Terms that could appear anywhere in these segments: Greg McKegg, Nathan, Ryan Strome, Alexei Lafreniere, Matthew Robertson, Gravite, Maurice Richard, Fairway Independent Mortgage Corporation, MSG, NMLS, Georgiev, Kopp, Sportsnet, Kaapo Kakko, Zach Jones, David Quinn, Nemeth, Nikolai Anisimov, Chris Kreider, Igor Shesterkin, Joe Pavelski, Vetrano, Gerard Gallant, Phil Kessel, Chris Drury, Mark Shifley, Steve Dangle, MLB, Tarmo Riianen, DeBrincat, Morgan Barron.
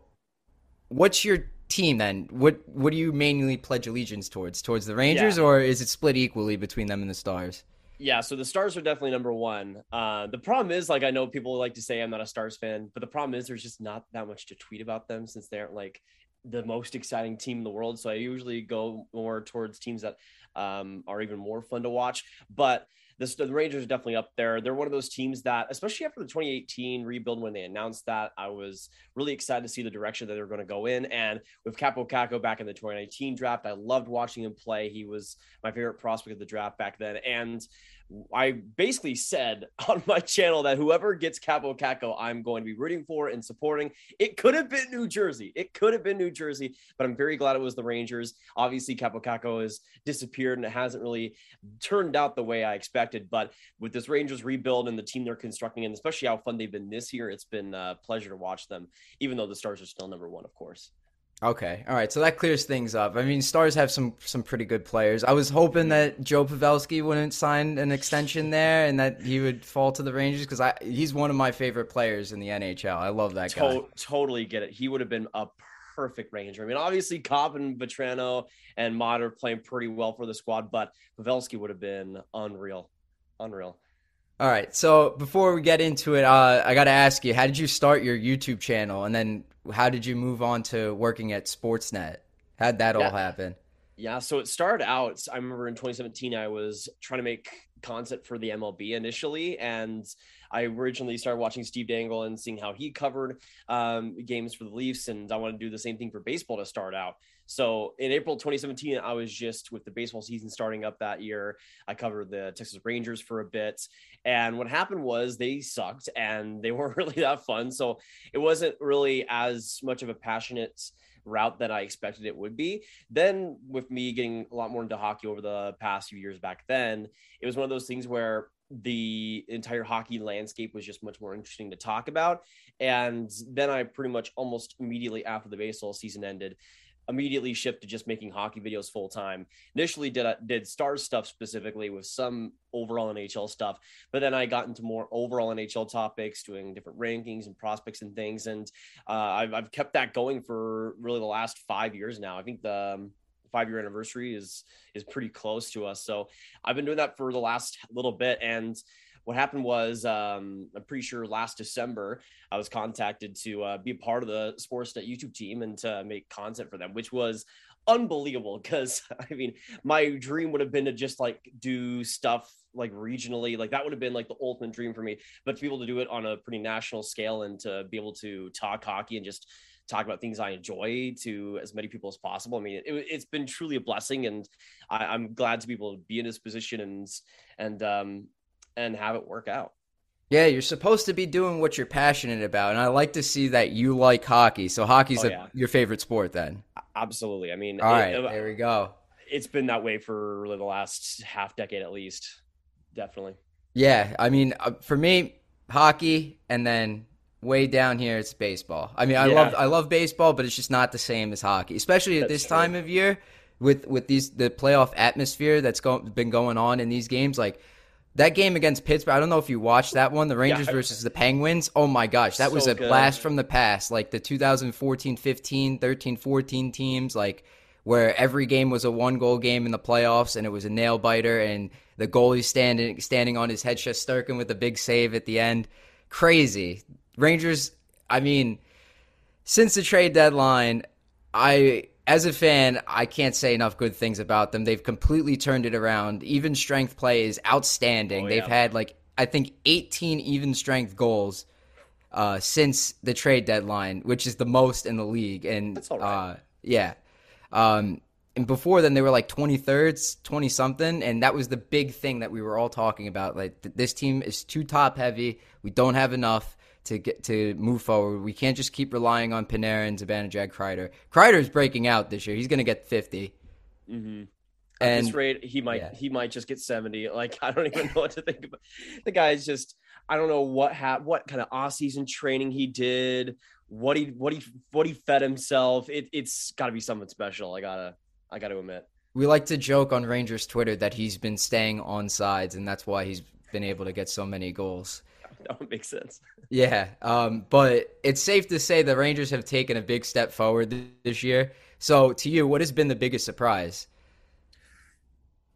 what's your team then? What do you mainly pledge allegiance towards the Rangers, or is it split equally between them and the Stars? Yeah, so the Stars are definitely number one. The problem is, like, I know people like to say I'm not a Stars fan, but the problem is there's just not that much to tweet about them since they aren't like the most exciting team in the world. So I usually go more towards teams that are even more fun to watch. But the Rangers are definitely up there. They're one of those teams that, especially after the 2018 rebuild, when they announced that, I was really excited to see the direction that they were going to go in. And with Kaapo Kakko back in the 2019 draft, I loved watching him play. He was my favorite prospect of the draft back then. And I basically said on my channel that whoever gets Kaapo Kakko, I'm going to be rooting for and supporting. It could have been New Jersey. But I'm very glad it was the Rangers. Obviously, Kaapo Kakko has disappeared and it hasn't really turned out the way I expected. But with this Rangers rebuild and the team they're constructing, and especially how fun they've been this year, it's been a pleasure to watch them, even though the Stars are still number one, of course. Okay. All right. So that clears things up. I mean, Stars have some pretty good players. I was hoping that Joe Pavelski wouldn't sign an extension there and that he would fall to the Rangers because he's one of my favorite players in the NHL. I love that guy. Totally get it. He would have been a perfect Ranger. I mean, obviously, Cobb and Vetrano and Motte are playing pretty well for the squad, but Pavelski would have been unreal. Unreal. All right. So before we get into it, I got to ask you, how did you start your YouTube channel? And then how did you move on to working at Sportsnet? How'd that all happen? Yeah. So it started out, I remember in 2017, I was trying to make content for the MLB initially. And I originally started watching Steve Dangle and seeing how he covered games for the Leafs. And I wanted to do the same thing for baseball to start out. So in April 2017, I was just with the baseball season starting up that year. I covered the Texas Rangers for a bit. And what happened was they sucked and they weren't really that fun. So it wasn't really as much of a passionate route that I expected it would be. Then with me getting a lot more into hockey over the past few years back then, it was one of those things where the entire hockey landscape was just much more interesting to talk about. And then I pretty much almost immediately after the baseball season ended, immediately shift to just making hockey videos full time. Initially did Stars stuff specifically with some overall NHL stuff, but then I got into more overall NHL topics, doing different rankings and prospects and things. And I've kept that going for really the last 5 years now. I think the 5 year anniversary is pretty close to us. So I've been doing that for the last little bit. And what happened was, I'm pretty sure last December, I was contacted to be a part of the Sportsnet YouTube team and to make content for them, which was unbelievable because, I mean, my dream would have been to just like do stuff like regionally, like that would have been like the ultimate dream for me, but to be able to do it on a pretty national scale and to be able to talk hockey and just talk about things I enjoy to as many people as possible. I mean, it's been truly a blessing, and I'm glad to be able to be in this position and have it work out. Yeah, you're supposed to be doing what you're passionate about, and I like to see that you like hockey. So hockey's your favorite sport then? Absolutely. I mean, there we go. It's been that way for really the last half decade at least, definitely. Yeah, I mean, for me, hockey, and then way down here, it's baseball. I mean, I love baseball, but it's just not the same as hockey, especially at this time of year with the playoff atmosphere that's been going on in these games. Like, That game against Pittsburgh, I don't know if you watched that one, the Rangers versus the Penguins. Oh my gosh, that was a blast from the past. Like the 2014, 15, 13, 14 teams, like where every game was a one-goal game in the playoffs and it was a nail-biter and the goalie standing on his head, Shesterkin with a big save at the end. Crazy. Rangers, I mean, since the trade deadline, as a fan, I can't say enough good things about them. They've completely turned it around. Even strength play is outstanding. They've had, like, I think 18 even strength goals since the trade deadline, which is the most in the league. And that's all right. And before then, they were like 23rd, 20-something, and that was the big thing that we were all talking about. Like, this team is too top-heavy. We don't have enough to move forward. We can't just keep relying on Panarin, Zibanejad, Kreider. Kreider's breaking out this year. He's going to get 50. Mm-hmm. At this rate, he might just get 70. Like, I don't even know what to think about. The guy's just, I don't know what kind of off-season training he did, what he fed himself. It's got to be something special. I gotta admit. We like to joke on Rangers Twitter that he's been staying on sides, and that's why he's been able to get so many goals. That would make sense. Yeah, but it's safe to say the Rangers have taken a big step forward this year. So to you, what has been the biggest surprise?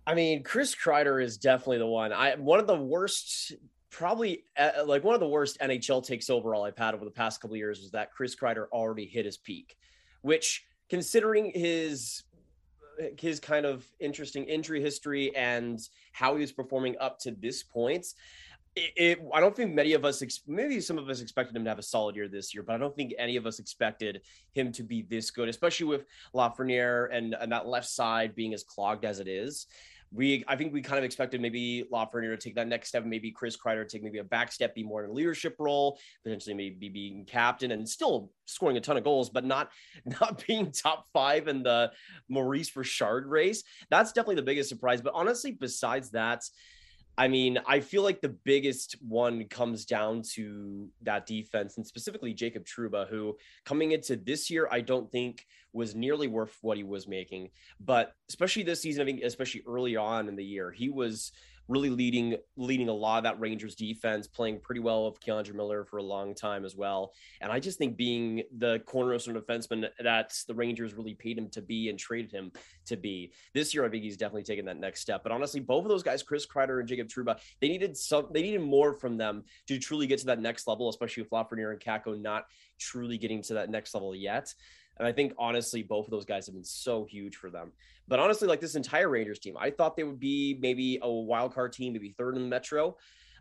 I mean, Chris Kreider is definitely the one. One of the worst NHL takes overall I've had over the past couple of years was that Chris Kreider already hit his peak, which, considering his kind of interesting injury history and how he was performing up to this point, I don't think many of us, maybe some of us, expected him to have a solid year this year, but I don't think any of us expected him to be this good, especially with Lafreniere and that left side being as clogged as it is. I think we kind of expected maybe Lafreniere to take that next step, maybe Chris Kreider to take maybe a back step, be more in a leadership role, potentially maybe being captain and still scoring a ton of goals, but not being top five in the Maurice Richard race. That's definitely the biggest surprise. But honestly, besides that, I mean, I feel like the biggest one comes down to that defense, and specifically Jacob Trouba, who coming into this year, I don't think was nearly worth what he was making. But especially this season, I think especially early on in the year, he was really leading a lot of that Rangers defense, playing pretty well with K'Andre Miller for a long time as well. And I just think being the cornerstone defenseman that the Rangers really paid him to be and traded him to be this year, I think he's definitely taken that next step. But honestly, both of those guys, Chris Kreider and Jacob Trouba, they needed more from them to truly get to that next level, especially with Lafreniere and Kakko not truly getting to that next level yet. And I think, honestly, both of those guys have been so huge for them. But honestly, like, this entire Rangers team, I thought they would be maybe a wild card team, maybe third in the Metro.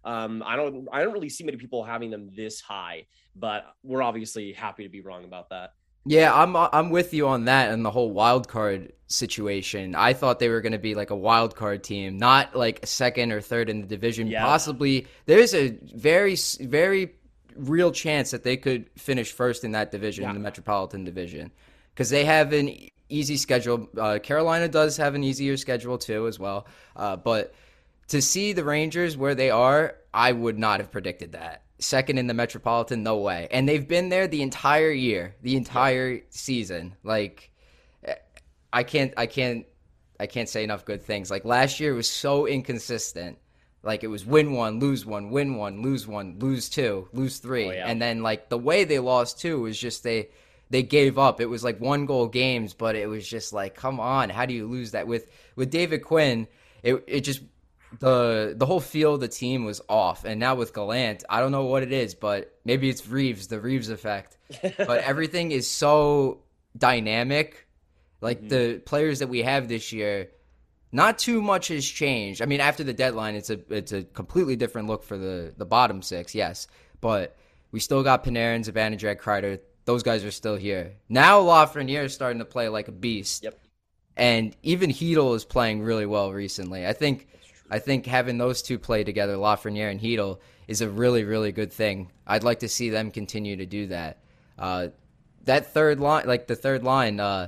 I don't really see many people having them this high, but we're obviously happy to be wrong about that. Yeah, I'm with you on that and the whole wild card situation. I thought they were going to be like a wild card team, not like second or third in the division. Yeah. Possibly, there's a very, very real chance that they could finish first in that division, in the Metropolitan Division, because they have an easy schedule. Carolina does have an easier schedule too as well. But to see the Rangers where they are, I would not have predicted that. Second in the Metropolitan, no way. And they've been there the entire year, the entire season. Like, I can't say enough good things. Like, last year was so inconsistent. Like, it was win one, lose one, win one, lose two, lose three. And then, like, the way they lost two was just they gave up. It was like one-goal games, but it was just like, come on, how do you lose that? With David Quinn, it just – the whole feel of the team was off. And now with Gallant, I don't know what it is, but maybe it's Reaves, the Reaves effect. But everything is so dynamic. Like, the players that we have this year – not too much has changed. I mean, after the deadline, it's a completely different look for the bottom six, yes. But we still got Panarin, Zibanejad, Kreider. Those guys are still here. Now Lafreniere is starting to play like a beast. Yep. And even Hedl is playing really well recently. I think having those two play together, Lafreniere and Hedl, is a really, really good thing. I'd like to see them continue to do that. The third line,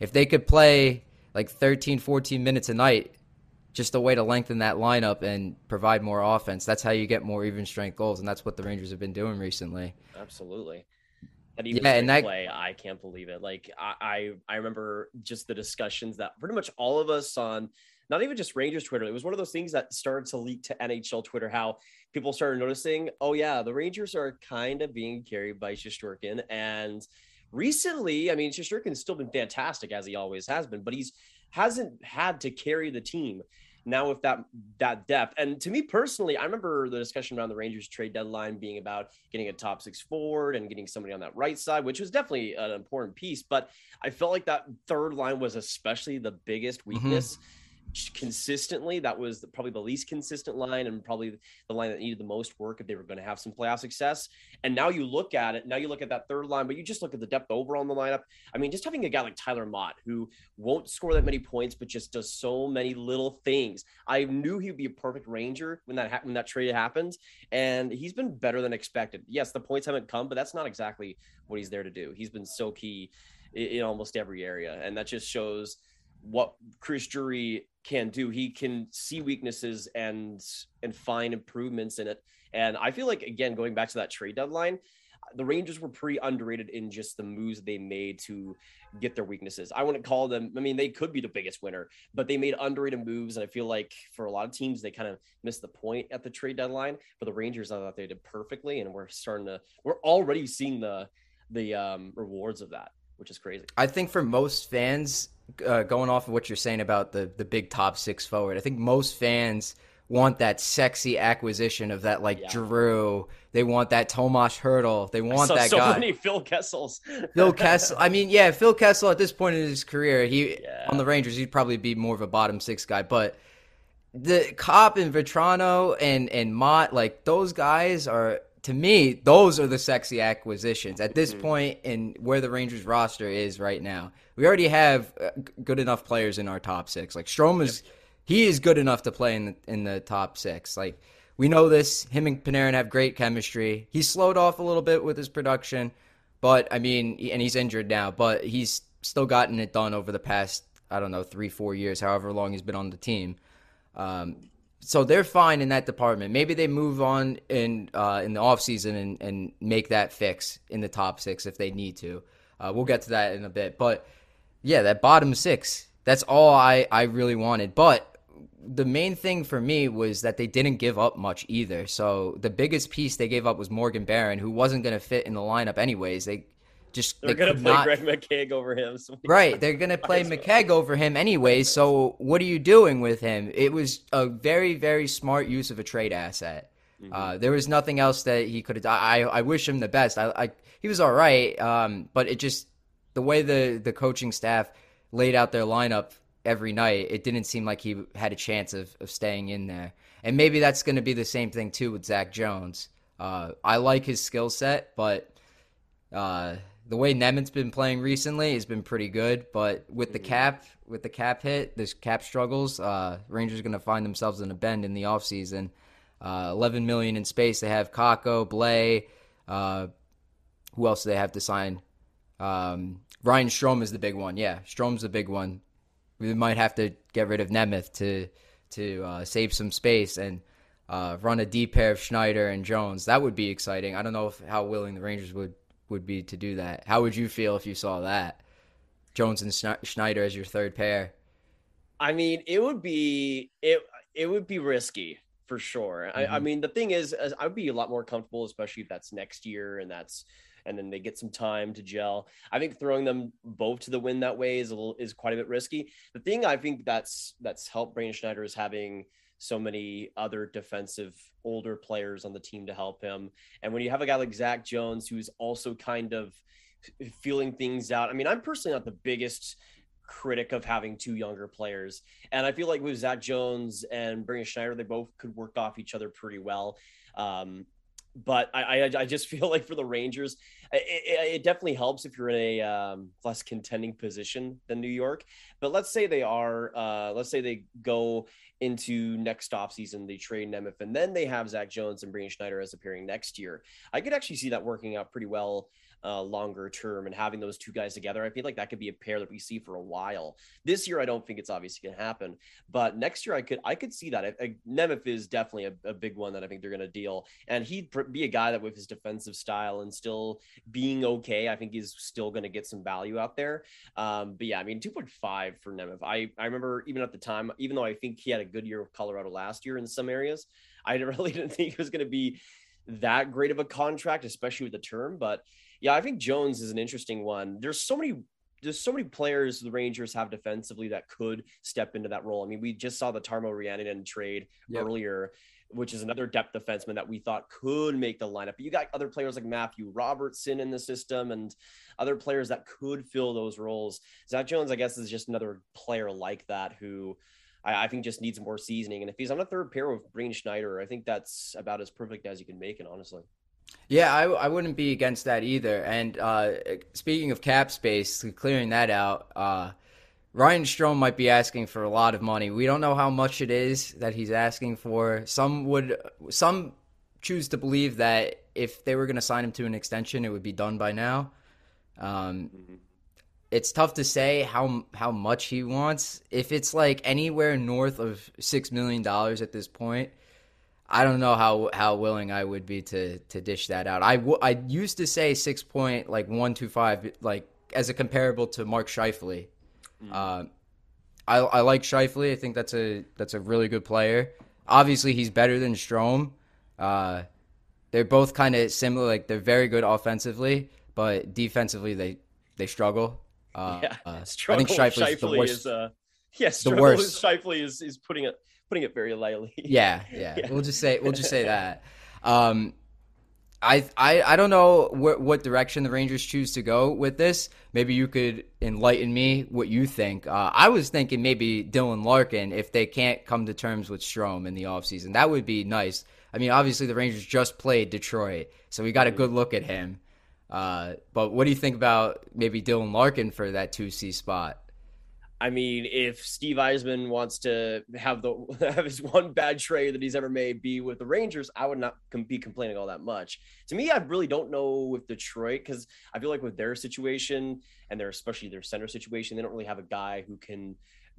if they could play like 13, 14 minutes a night, just a way to lengthen that lineup and provide more offense. That's how you get more even strength goals, and that's what the Rangers have been doing recently. Absolutely. That even play, I can't believe it. Like I remember just the discussions that pretty much all of us on, not even just Rangers Twitter. It was one of those things that started to leak to NHL Twitter, how people started noticing, oh yeah, the Rangers are kind of being carried by Shesterkin. And recently, I mean, Shesterkin's still been fantastic as he always has been, but he's hasn't had to carry the team now with that depth. And to me personally, I remember the discussion around the Rangers trade deadline being about getting a top six forward and getting somebody on that right side, which was definitely an important piece. But I felt like that third line was especially the biggest weakness. Consistently, that was probably the least consistent line and probably the line that needed the most work if they were going to have some playoff success. And now you look at it, now you look at that third line, but you just look at the depth overall in the lineup. I mean, just having a guy like Tyler Motte, who won't score that many points, but just does so many little things. I knew he'd be a perfect Ranger when that trade happened, and he's been better than expected. Yes, the points haven't come, but that's not exactly what he's there to do. He's been so key in almost every area, and that just shows what Chris Drury can do. He can see weaknesses and find improvements in it. And I feel like, again, going back to that trade deadline, the Rangers were pretty underrated in just the moves they made to get their weaknesses. I wouldn't call them, I mean, they could be the biggest winner, but they made underrated moves. And I feel like for a lot of teams, they kind of missed the point at the trade deadline. For the Rangers, I thought they did perfectly. And we're already seeing the rewards of that, which is crazy. I think for most fans, going off of what you're saying about the big top six forward, I think most fans want that sexy acquisition of that, like, Giroux. They want that Tomas Hertl. They want that guy. So many Phil Kessels. Phil Kessel. I mean, yeah, Phil Kessel at this point in his career, on the Rangers, he'd probably be more of a bottom six guy. But the Copp and Vetrano and Motte, like, those guys are, to me, those are the sexy acquisitions at this point in where the Rangers roster is right now. We already have good enough players in our top six. Like Strome is good enough to play in the top six. Like we know this. Him and Panarin have great chemistry. He slowed off a little bit with his production, but I mean, and he's injured now. But he's still gotten it done over the past 3-4 years, however long he's been on the team. So they're fine in that department. Maybe they move on in the offseason and make that fix in the top six if they need to. We'll get to that in a bit. But, yeah, that bottom six, that's all I really wanted. But the main thing for me was that they didn't give up much either. So the biggest piece they gave up was Morgan Barron, who wasn't going to fit in the lineup anyways. They're going to play Greg McKegg over him. Right. They're going to play McKegg over him anyway. So what are you doing with him? It was a very, very smart use of a trade asset. Mm-hmm. There was nothing else that he could have done. I wish him the best. He was all right. But it just, the way the coaching staff laid out their lineup every night, it didn't seem like he had a chance of staying in there. And maybe that's going to be the same thing too with Zach Jones. I like his skill set, but the way Nemeth's been playing recently has been pretty good, but with the cap hit, this cap struggles, Rangers are going to find themselves in a bend in the offseason. $11 million in space. They have Kakko, Blais. Who else do they have to sign? Ryan Strome is the big one. Yeah, Strome's the big one. We might have to get rid of Nemeth to save some space and run a deep pair of Schneider and Jones. That would be exciting. I don't know how willing the Rangers would be to do that. How would you feel if you saw that? Jones and Schneider as your third pair. I mean, it would be risky for sure. Mm-hmm. I mean, the thing is I'd be a lot more comfortable, especially if that's next year and then they get some time to gel. I think throwing them both to the wind that way is quite a bit risky. The thing I think that's helped Brayden Schneider is having so many other defensive older players on the team to help him. And when you have a guy like Zach Jones, who's also kind of feeling things out. I mean, I'm personally not the biggest critic of having two younger players. And I feel like with Zach Jones and Brayden Schneider, they both could work off each other pretty well. But I just feel like for the Rangers, it definitely helps if you're in a less contending position than New York. But let's say they are, let's say they go into next offseason, they trade Nemeth, and then they have Zach Jones and Brayden Schneider as appearing next year. I could actually see that working out pretty well longer term, and having those two guys together, I feel like that could be a pair that we see for a while. This year, I don't think it's obviously going to happen, but next year I could see that. Nemeth is definitely a big one that I think they're going to deal, and he'd be a guy that with his defensive style and still being okay, I think he's still going to get some value out there. But yeah, I mean, 2.5 for Nemeth. I remember even at the time, even though I think he had a good year with Colorado last year in some areas, I really didn't think it was going to be that great of a contract, especially with the term. But yeah, I think Jones is an interesting one. There's so many players the Rangers have defensively that could step into that role. I mean, we just saw the Tarmo Riianen trade earlier, which is another depth defenseman that we thought could make the lineup. But you got other players like Matthew Robertson in the system and other players that could fill those roles. Zach Jones, I guess, is just another player like that who I think just needs more seasoning. And if he's on a third pair with Brayden Schneider, I think that's about as perfect as you can make it, honestly. Yeah, I wouldn't be against that either. And speaking of cap space, clearing that out, Ryan Strome might be asking for a lot of money. We don't know how much it is that he's asking for. Some choose to believe that if they were going to sign him to an extension, it would be done by now. It's tough to say how much he wants. If it's like anywhere north of $6 million at this point, I don't know how willing I would be to dish that out. I used to say 6.125 like as a comparable to Mark Shifley. I like Shifley. I think that's a really good player. Obviously, he's better than Strome. They're both kind of similar. Like they're very good offensively, but defensively they struggle. I think Shifley's the worst. Shifley is putting it very lightly. Yeah. We'll just say that. I don't know what direction the Rangers choose to go with this. Maybe you could enlighten me what you think. I was thinking maybe Dylan Larkin if they can't come to terms with Strome in the offseason. That would be nice. I mean, obviously the Rangers just played Detroit, so we got a good look at him. But what do you think about maybe Dylan Larkin for that 2C spot? I mean, if Steve Yzerman wants to have his one bad trade that he's ever made be with the Rangers, I would not be complaining all that much. To me, I really don't know with Detroit, because I feel like with their situation and especially their center situation, they don't really have a guy who can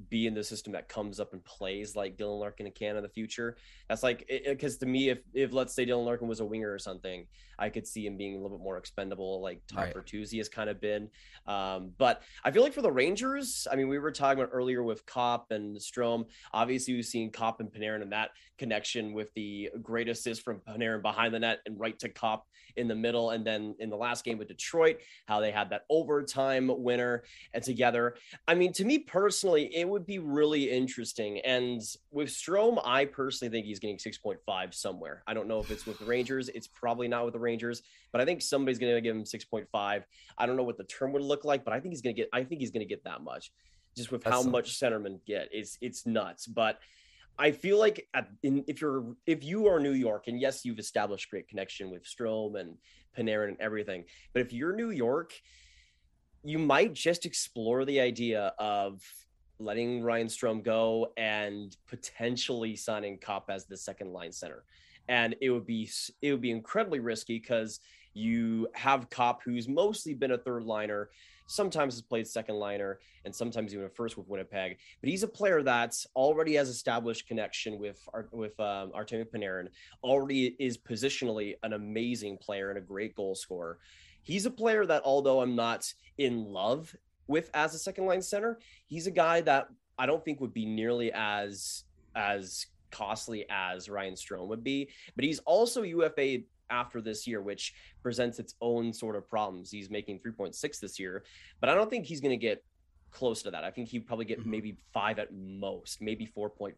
be in the system that comes up and plays like Dylan Larkin can in the future. That's like, because to me, if let's say Dylan Larkin was a winger or something, I could see him being a little bit more expendable, like Todd Bertuzzi has kind of been. But I feel like for the Rangers, I mean, we were talking about earlier with Kopp and Strome. Obviously, we've seen Kopp and Panarin and that connection with the great assist from Panarin behind the net and right to Kopp in the middle. And then in the last game with Detroit, how they had that overtime winner and together. I mean, to me personally, it would be really interesting. And with Strome, I personally think he's getting 6.5 somewhere. I don't know if it's with the Rangers. It's probably not with the Rangers, but I think somebody's going to give him 6.5. I don't know what the term would look like, but I think he's going to get that much just with how much centermen get. It's nuts. But I feel like if you are New York, and yes, you've established great connection with Strome and Panarin and everything, but if you're New York, you might just explore the idea of letting Ryan Strome go and potentially signing Kopp as the second line center. And it would be incredibly risky because you have Kopp, who's mostly been a third liner, sometimes has played second liner, and sometimes even a first with Winnipeg. But he's a player that already has established connection with Artemi Panarin, already is positionally an amazing player and a great goal scorer. He's a player that, although I'm not in love with as a second line center, he's a guy that I don't think would be nearly as costly as Ryan Strome would be, but he's also UFA after this year, which presents its own sort of problems. He's making 3.6 this year, but I don't think he's going to get close to that. I think he'd probably get maybe 5 at most, maybe 4.5.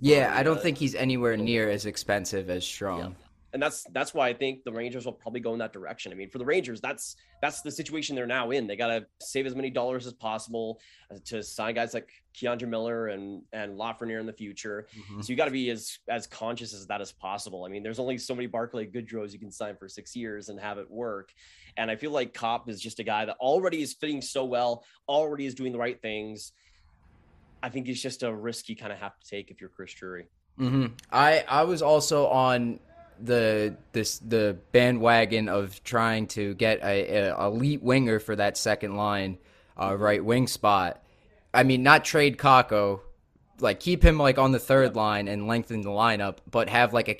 Yeah. I don't think he's anywhere near as expensive as Strome. Yeah. And that's why I think the Rangers will probably go in that direction. I mean, for the Rangers, that's the situation they're now in. They got to save as many dollars as possible to sign guys like K'Andre Miller and Lafreniere in the future. Mm-hmm. So you got to be as conscious as that as possible. I mean, there's only so many Barclay Goodrows you can sign for 6 years and have it work. And I feel like Kopp is just a guy that already is fitting so well, already is doing the right things. I think it's just a risk you kind of have to take if you're Chris Drury. Mm-hmm. I was also on the bandwagon of trying to get a elite winger for that second line right wing spot. I mean, not trade Kakko, like keep him like on the third line and lengthen the lineup, but have like a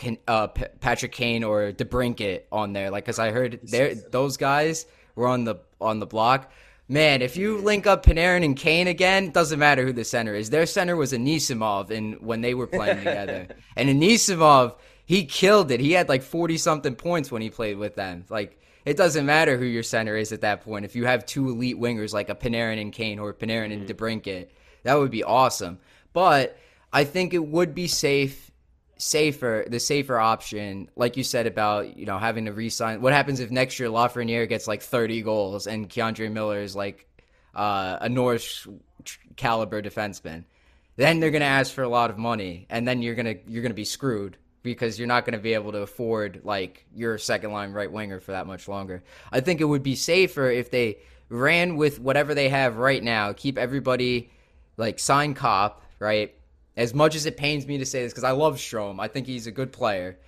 Patrick Kane or DeBrincat on there, like because I heard those guys were on the block. Man, if you link up Panarin and Kane again, doesn't matter who the center is. Their center was Anisimov when they were playing together. And Anisimov, he killed it. He had like 40-something points when he played with them. Like, it doesn't matter who your center is at that point. If you have two elite wingers like a Panarin and Kane or Panarin and DeBrincat, that would be awesome. But I think it would be safer option, like you said about, you know, having to re-sign. What happens if next year Lafreniere gets like 30 goals and K'Andre Miller is like a Norris caliber defenseman? Then they're going to ask for a lot of money, and then you're going to be screwed because you're not going to be able to afford like your second line right winger for that much longer. I think it would be safer if they ran with whatever they have right now, keep everybody, like sign Kaapo, right? As much as it pains me to say this, because I love Strome, I think he's a good player.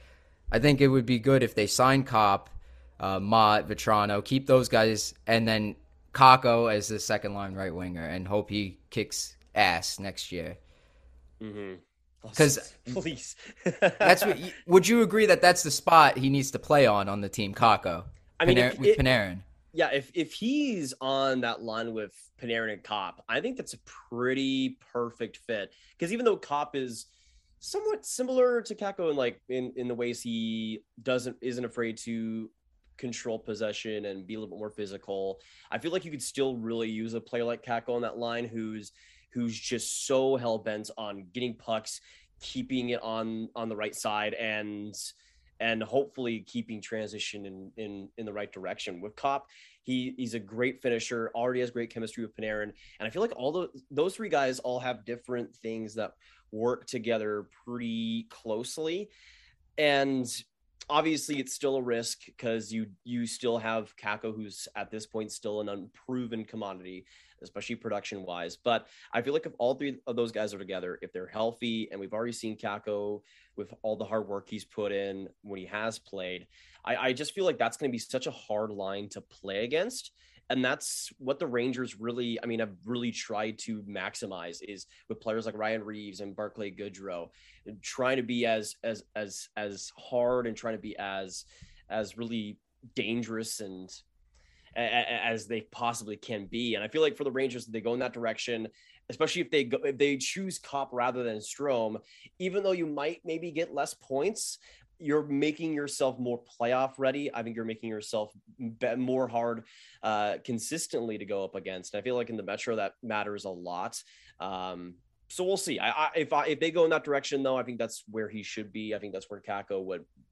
I think it would be good if they sign Kaapo, Motte, Vetrano, keep those guys, and then Kakko as the second-line right winger, and hope he kicks ass next year. Because please, that's what. Would you agree that that's the spot he needs to play on the team, Kakko? I mean, Panarin. Yeah, if he's on that line with Panarin and Kaapo, I think that's a pretty perfect fit. Because even though Kaapo is somewhat similar to Kakko in the ways he isn't afraid to control possession and be a little bit more physical, I feel like you could still really use a player like Kakko on that line who's just so hell bent on getting pucks, keeping it on the right side, and hopefully keeping transition in the right direction. With Kaapo, he's a great finisher, already has great chemistry with Panarin. And I feel like all those three guys all have different things that work together pretty closely. And obviously it's still a risk because you still have Kakko, who's at this point still an unproven commodity, especially production-wise. But I feel like if all three of those guys are together, if they're healthy, and we've already seen Kakko with all the hard work he's put in when he has played, I just feel like that's going to be such a hard line to play against. And that's what the Rangers have really tried to maximize, is with players like Ryan Reaves and Barclay Goodrow, and trying to be as hard and trying to be as really dangerous and as they possibly can be. And I feel like for the Rangers, they go in that direction, especially if they choose Kaapo rather than Strome. Even though you might maybe get less points, you're making yourself more playoff ready. I think you're making yourself more hard consistently to go up against. And I feel like in the Metro that matters a lot. So we'll see. If they go in that direction, though, I think that's where he should be. I think that's where Kakko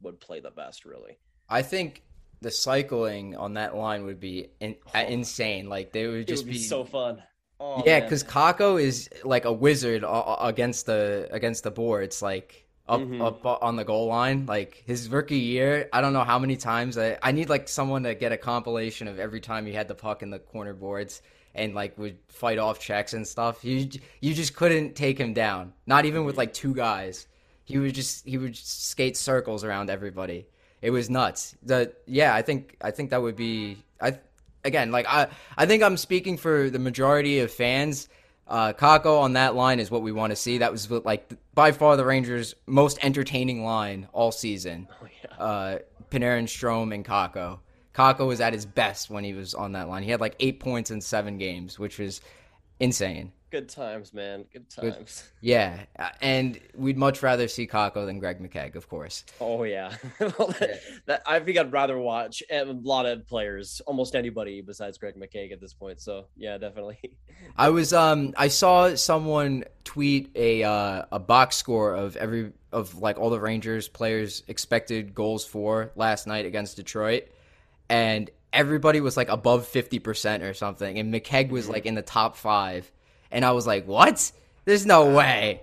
would play the best, really. I think the cycling on that line would be insane. Like they would just be so fun. Oh, yeah, because Kakko is like a wizard against the boards, like up on the goal line. Like his rookie year, I don't know how many times I need like someone to get a compilation of every time he had the puck in the corner boards and like would fight off checks and stuff. You just couldn't take him down. Not even with like two guys. He would just skate circles around everybody. It was nuts. I think that would be. I think I'm speaking for the majority of fans. Kakko on that line is what we want to see. That was like by far the Rangers' most entertaining line all season. Oh, yeah. Panarin, Strome, and Kakko. Kakko was at his best when he was on that line. He had like 8 points in 7 games, which was insane. Good times, man. Good times. Yeah, and we'd much rather see Kakko than Greg McKegg, of course. Oh, yeah. I think I'd rather watch a lot of players, almost anybody besides Greg McKegg at this point. So, yeah, definitely. I saw someone tweet a box score of all the Rangers players' expected goals for last night against Detroit, and everybody was like above 50% or something, and McKegg was like in the top 5. And I was like, what? There's no way.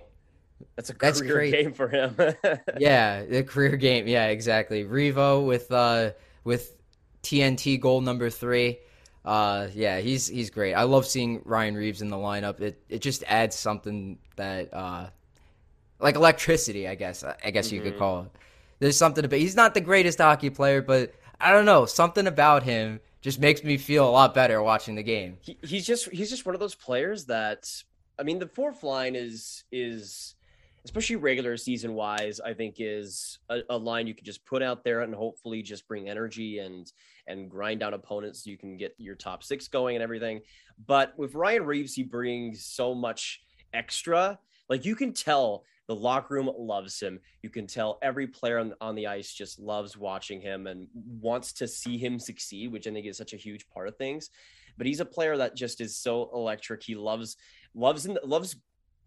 That's career great. Game for him. Yeah, the career game. Yeah, exactly. Revo with TNT goal number 3. Yeah, he's great. I love seeing Ryan Reaves in the lineup. It just adds something that like electricity, I guess you could call it. There's something about, he's not the greatest hockey player, but I don't know, something about him just makes me feel a lot better watching the game. He's just one of those players that, I mean, the fourth line is especially regular season wise, I think is a line you could just put out there and hopefully just bring energy and grind down opponents so you can get your top six going and everything. But with Ryan Reaves, he brings so much extra. Like, you can tell the locker room loves him. You can tell every player on the ice just loves watching him and wants to see him succeed, which I think is such a huge part of things. But he's a player that just is so electric. He loves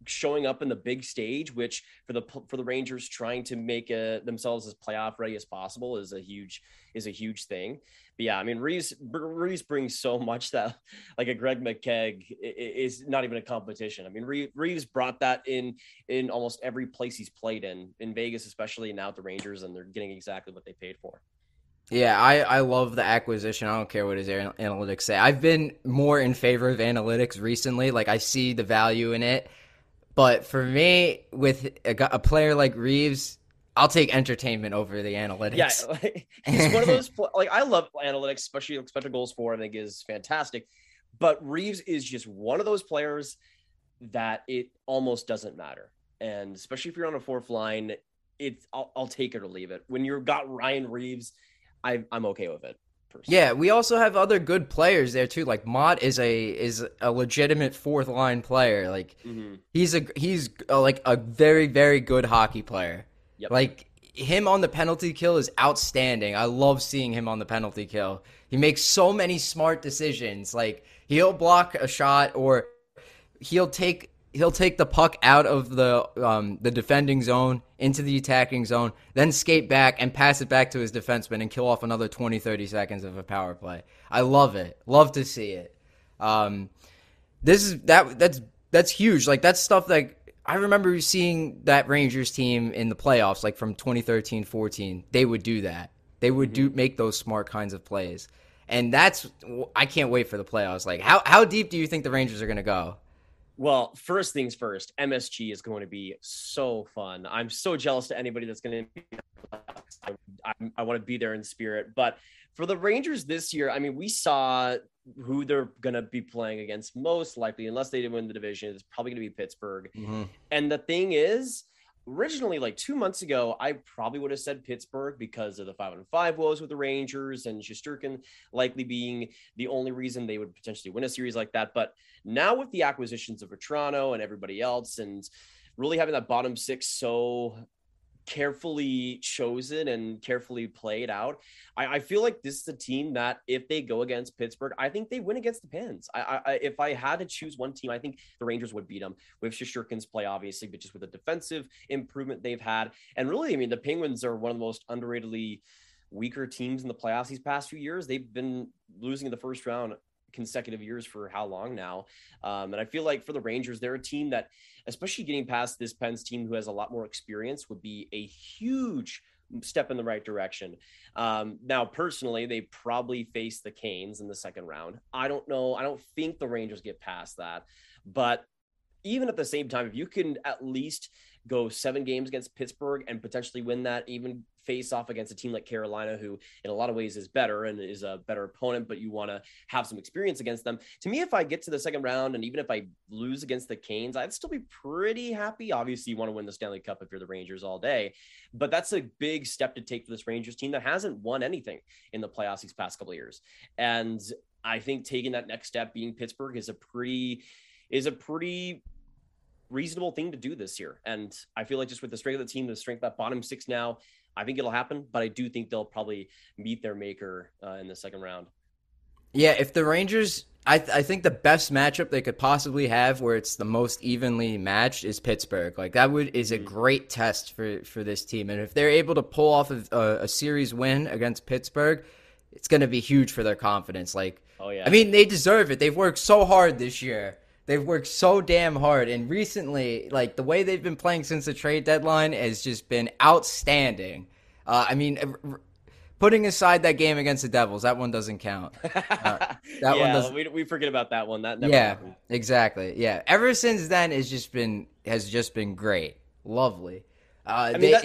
showing up in the big stage, which for the Rangers trying to make themselves as playoff ready as possible is a huge thing. But yeah, I mean, Reaves brings so much that, like, a Greg McKegg is not even a competition. I mean, Reaves brought that in almost every place he's played in Vegas, especially, now at the Rangers, and they're getting exactly what they paid for. Yeah, I love the acquisition. I don't care what his analytics say. I've been more in favor of analytics recently. Like, I see the value in it. But for me, with a player like Reaves, I'll take entertainment over the analytics. Yeah, like, it's one of those. Like, I love analytics, especially expected goals for. I think is fantastic, but Reaves is just one of those players that it almost doesn't matter. And especially if you're on a fourth line, I'll take it or leave it. When you've got Ryan Reaves, I'm okay with it. Personally. Yeah, we also have other good players there too. Like, Motte is a legitimate fourth line player. Like, mm-hmm. he's like a very, very good hockey player. Yep. Like, him on the penalty kill is outstanding. I love seeing him on the penalty kill. He makes so many smart decisions. Like, he'll block a shot, or he'll take the puck out of the defending zone into the attacking zone, then skate back and pass it back to his defenseman and kill off another 20, 30 seconds of a power play. I love it. Love to see it. That's huge. Like, that's stuff that I remember seeing that Rangers team in the playoffs, like from 2013-14, they would do that. They would make those smart kinds of plays. And I can't wait for the playoffs. Like, how deep do you think the Rangers are going to go? Well, first things first, MSG is going to be so fun. I'm so jealous to anybody that's going to be I want to be there in spirit. But for the Rangers this year, I mean, we saw who they're going to be playing against most likely, unless they didn't win the division. It's probably going to be Pittsburgh. Mm-hmm. And the thing is, originally, like 2 months ago, I probably would have said Pittsburgh because of the 5-on-5 woes with the Rangers and Shesterkin likely being the only reason they would potentially win a series like that. But now with the acquisitions of Vetrano and everybody else, and really having that bottom six so carefully chosen and carefully played out, I feel like this is a team that if they go against Pittsburgh, I think they win against the Pens. If I had to choose one team, I think the Rangers would beat them with Shesterkin's play, obviously, but just with the defensive improvement they've had. And really, I mean, the Penguins are one of the most underratedly weaker teams in the playoffs these past few years. They've been losing in the first round consecutive years for how long now? And I feel like for the Rangers, they're a team that, especially getting past this Pens team who has a lot more experience, would be a huge step in the right direction. Now, personally, they probably face the Canes in the second round. I don't know. I don't think the Rangers get past that. But even at the same time, if you can at least go 7 games against Pittsburgh and potentially win that, even face off against a team like Carolina, who in a lot of ways is better and is a better opponent, but you want to have some experience against them. To me, if I get to the second round, and even if I lose against the Canes, I'd still be pretty happy. Obviously, you want to win the Stanley Cup if you're the Rangers all day, but that's a big step to take for this Rangers team that hasn't won anything in the playoffs these past couple of years. And I think taking that next step, being Pittsburgh, is a pretty reasonable thing to do this year. And I feel like just with the strength of the team, the strength of that bottom six now, I think it'll happen, but I do think they'll probably meet their maker in the second round. Yeah, if the Rangers, I think the best matchup they could possibly have where it's the most evenly matched is Pittsburgh. Like, that is a great test for this team. And if they're able to pull off a series win against Pittsburgh, it's going to be huge for their confidence. Like, oh yeah, I mean, they deserve it. They've worked so hard this year. They've worked so damn hard, and recently, like, the way they've been playing since the trade deadline has just been outstanding. I mean, putting aside that game against the Devils, that one doesn't count. One doesn't. We forget about that one. That never happened. Exactly. Yeah. Ever since then, it's just been great, lovely. I mean,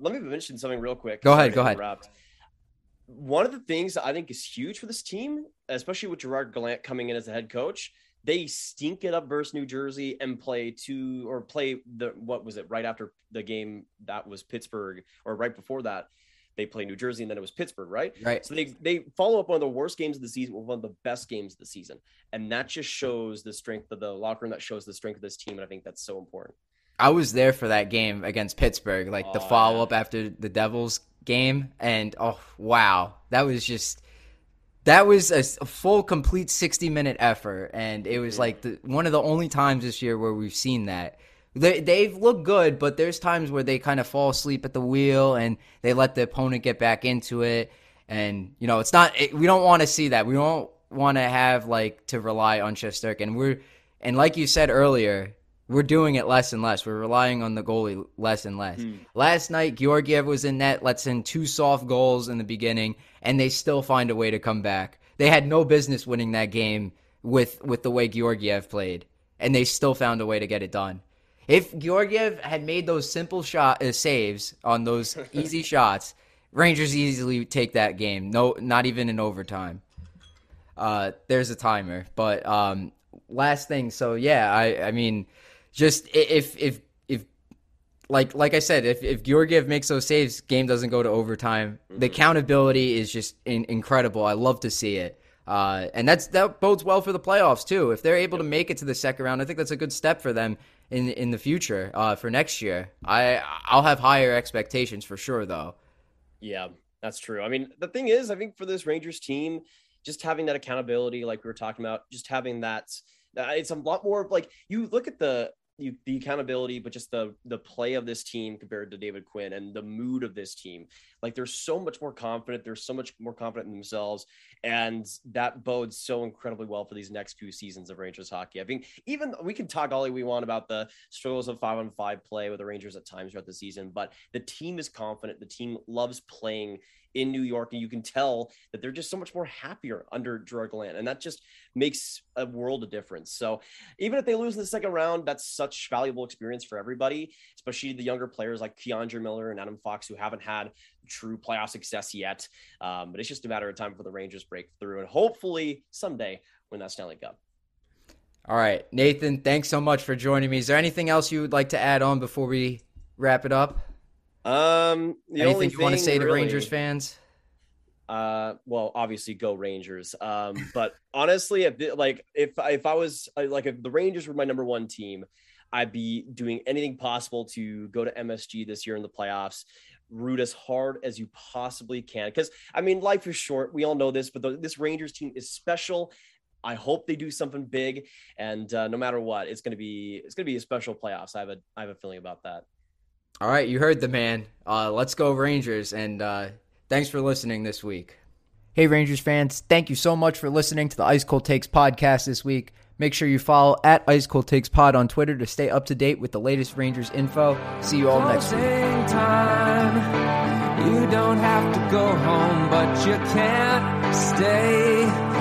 Let me mention something real quick. Go ahead. One of the things I think is huge for this team, especially with Gerard Gallant coming in as the head coach, they stink it up versus New Jersey and right after the game that was Pittsburgh, or right before that they play New Jersey and then it was Pittsburgh, right? Right. So they follow up one of the worst games of the season with one of the best games of the season. And that just shows the strength of the locker room, that shows the strength of this team. And I think that's so important. I was there for that game against Pittsburgh, the follow-up after the Devils game. And, that was a full, complete 60-minute effort. And it was one of the only times this year where we've seen that. They've looked good, but there's times where they kind of fall asleep at the wheel and they let the opponent get back into it. And, it's not – we don't want to see that. We don't want to have, to rely on Shesterkin. And like you said earlier – we're doing it less and less. We're relying on the goalie less and less. Last night, Georgiev was in net, lets in two soft goals in the beginning, and they still find a way to come back. They had no business winning that game with the way Georgiev played, and they still found a way to get it done. If Georgiev had made those simple saves on those easy shots, Rangers easily take that game. No, not even in overtime. There's a timer. But last thing, I mean... Just if like I said, if Georgiev makes those saves, game doesn't go to overtime. The accountability is just incredible. I love to see it, and that bodes well for the playoffs too. If they're able to make it to the second round, I think that's a good step for them in the future for next year. I'll have higher expectations for sure, though. Yeah, that's true. I mean, the thing is, I think for this Rangers team, just having that accountability, like we were talking about, just having that. It's a lot more of you look at the accountability, but just the play of this team compared to David Quinn and the mood of this team. They're so much more confident. They're so much more confident in themselves. And that bodes so incredibly well for these next few seasons of Rangers hockey. I think even we can talk all we want about the struggles of 5-on-5 play with the Rangers at times throughout the season, but the team is confident. The team loves playing in New York, and you can tell that they're just so much more happier under Gerard Gallant, and that just makes a world of difference. So even if they lose in the second round, that's such valuable experience for everybody, especially the younger players like K'Andre Miller and Adam Fox, who haven't had true playoff success yet. But it's just a matter of time for the Rangers break through and hopefully someday win that Stanley Cup. All right, Nathan, thanks so much for joining me. Is there anything else you would like to add on before we wrap it up? Anything you want to say to Rangers fans? Well, obviously go Rangers. But honestly, if the Rangers were my number one team, I'd be doing anything possible to go to MSG this year in the playoffs. Root as hard as you possibly can. Cause I mean, life is short. We all know this, but this Rangers team is special. I hope they do something big, and no matter what, it's going to be a special playoffs. I have a feeling about that. All right, you heard the man. Let's go Rangers, and thanks for listening this week. Hey, Rangers fans, thank you so much for listening to the Ice Cold Takes podcast this week. Make sure you follow @IceColdTakesPod on Twitter to stay up to date with the latest Rangers info. See you all next week. Time. You don't have to go home, but you can't stay.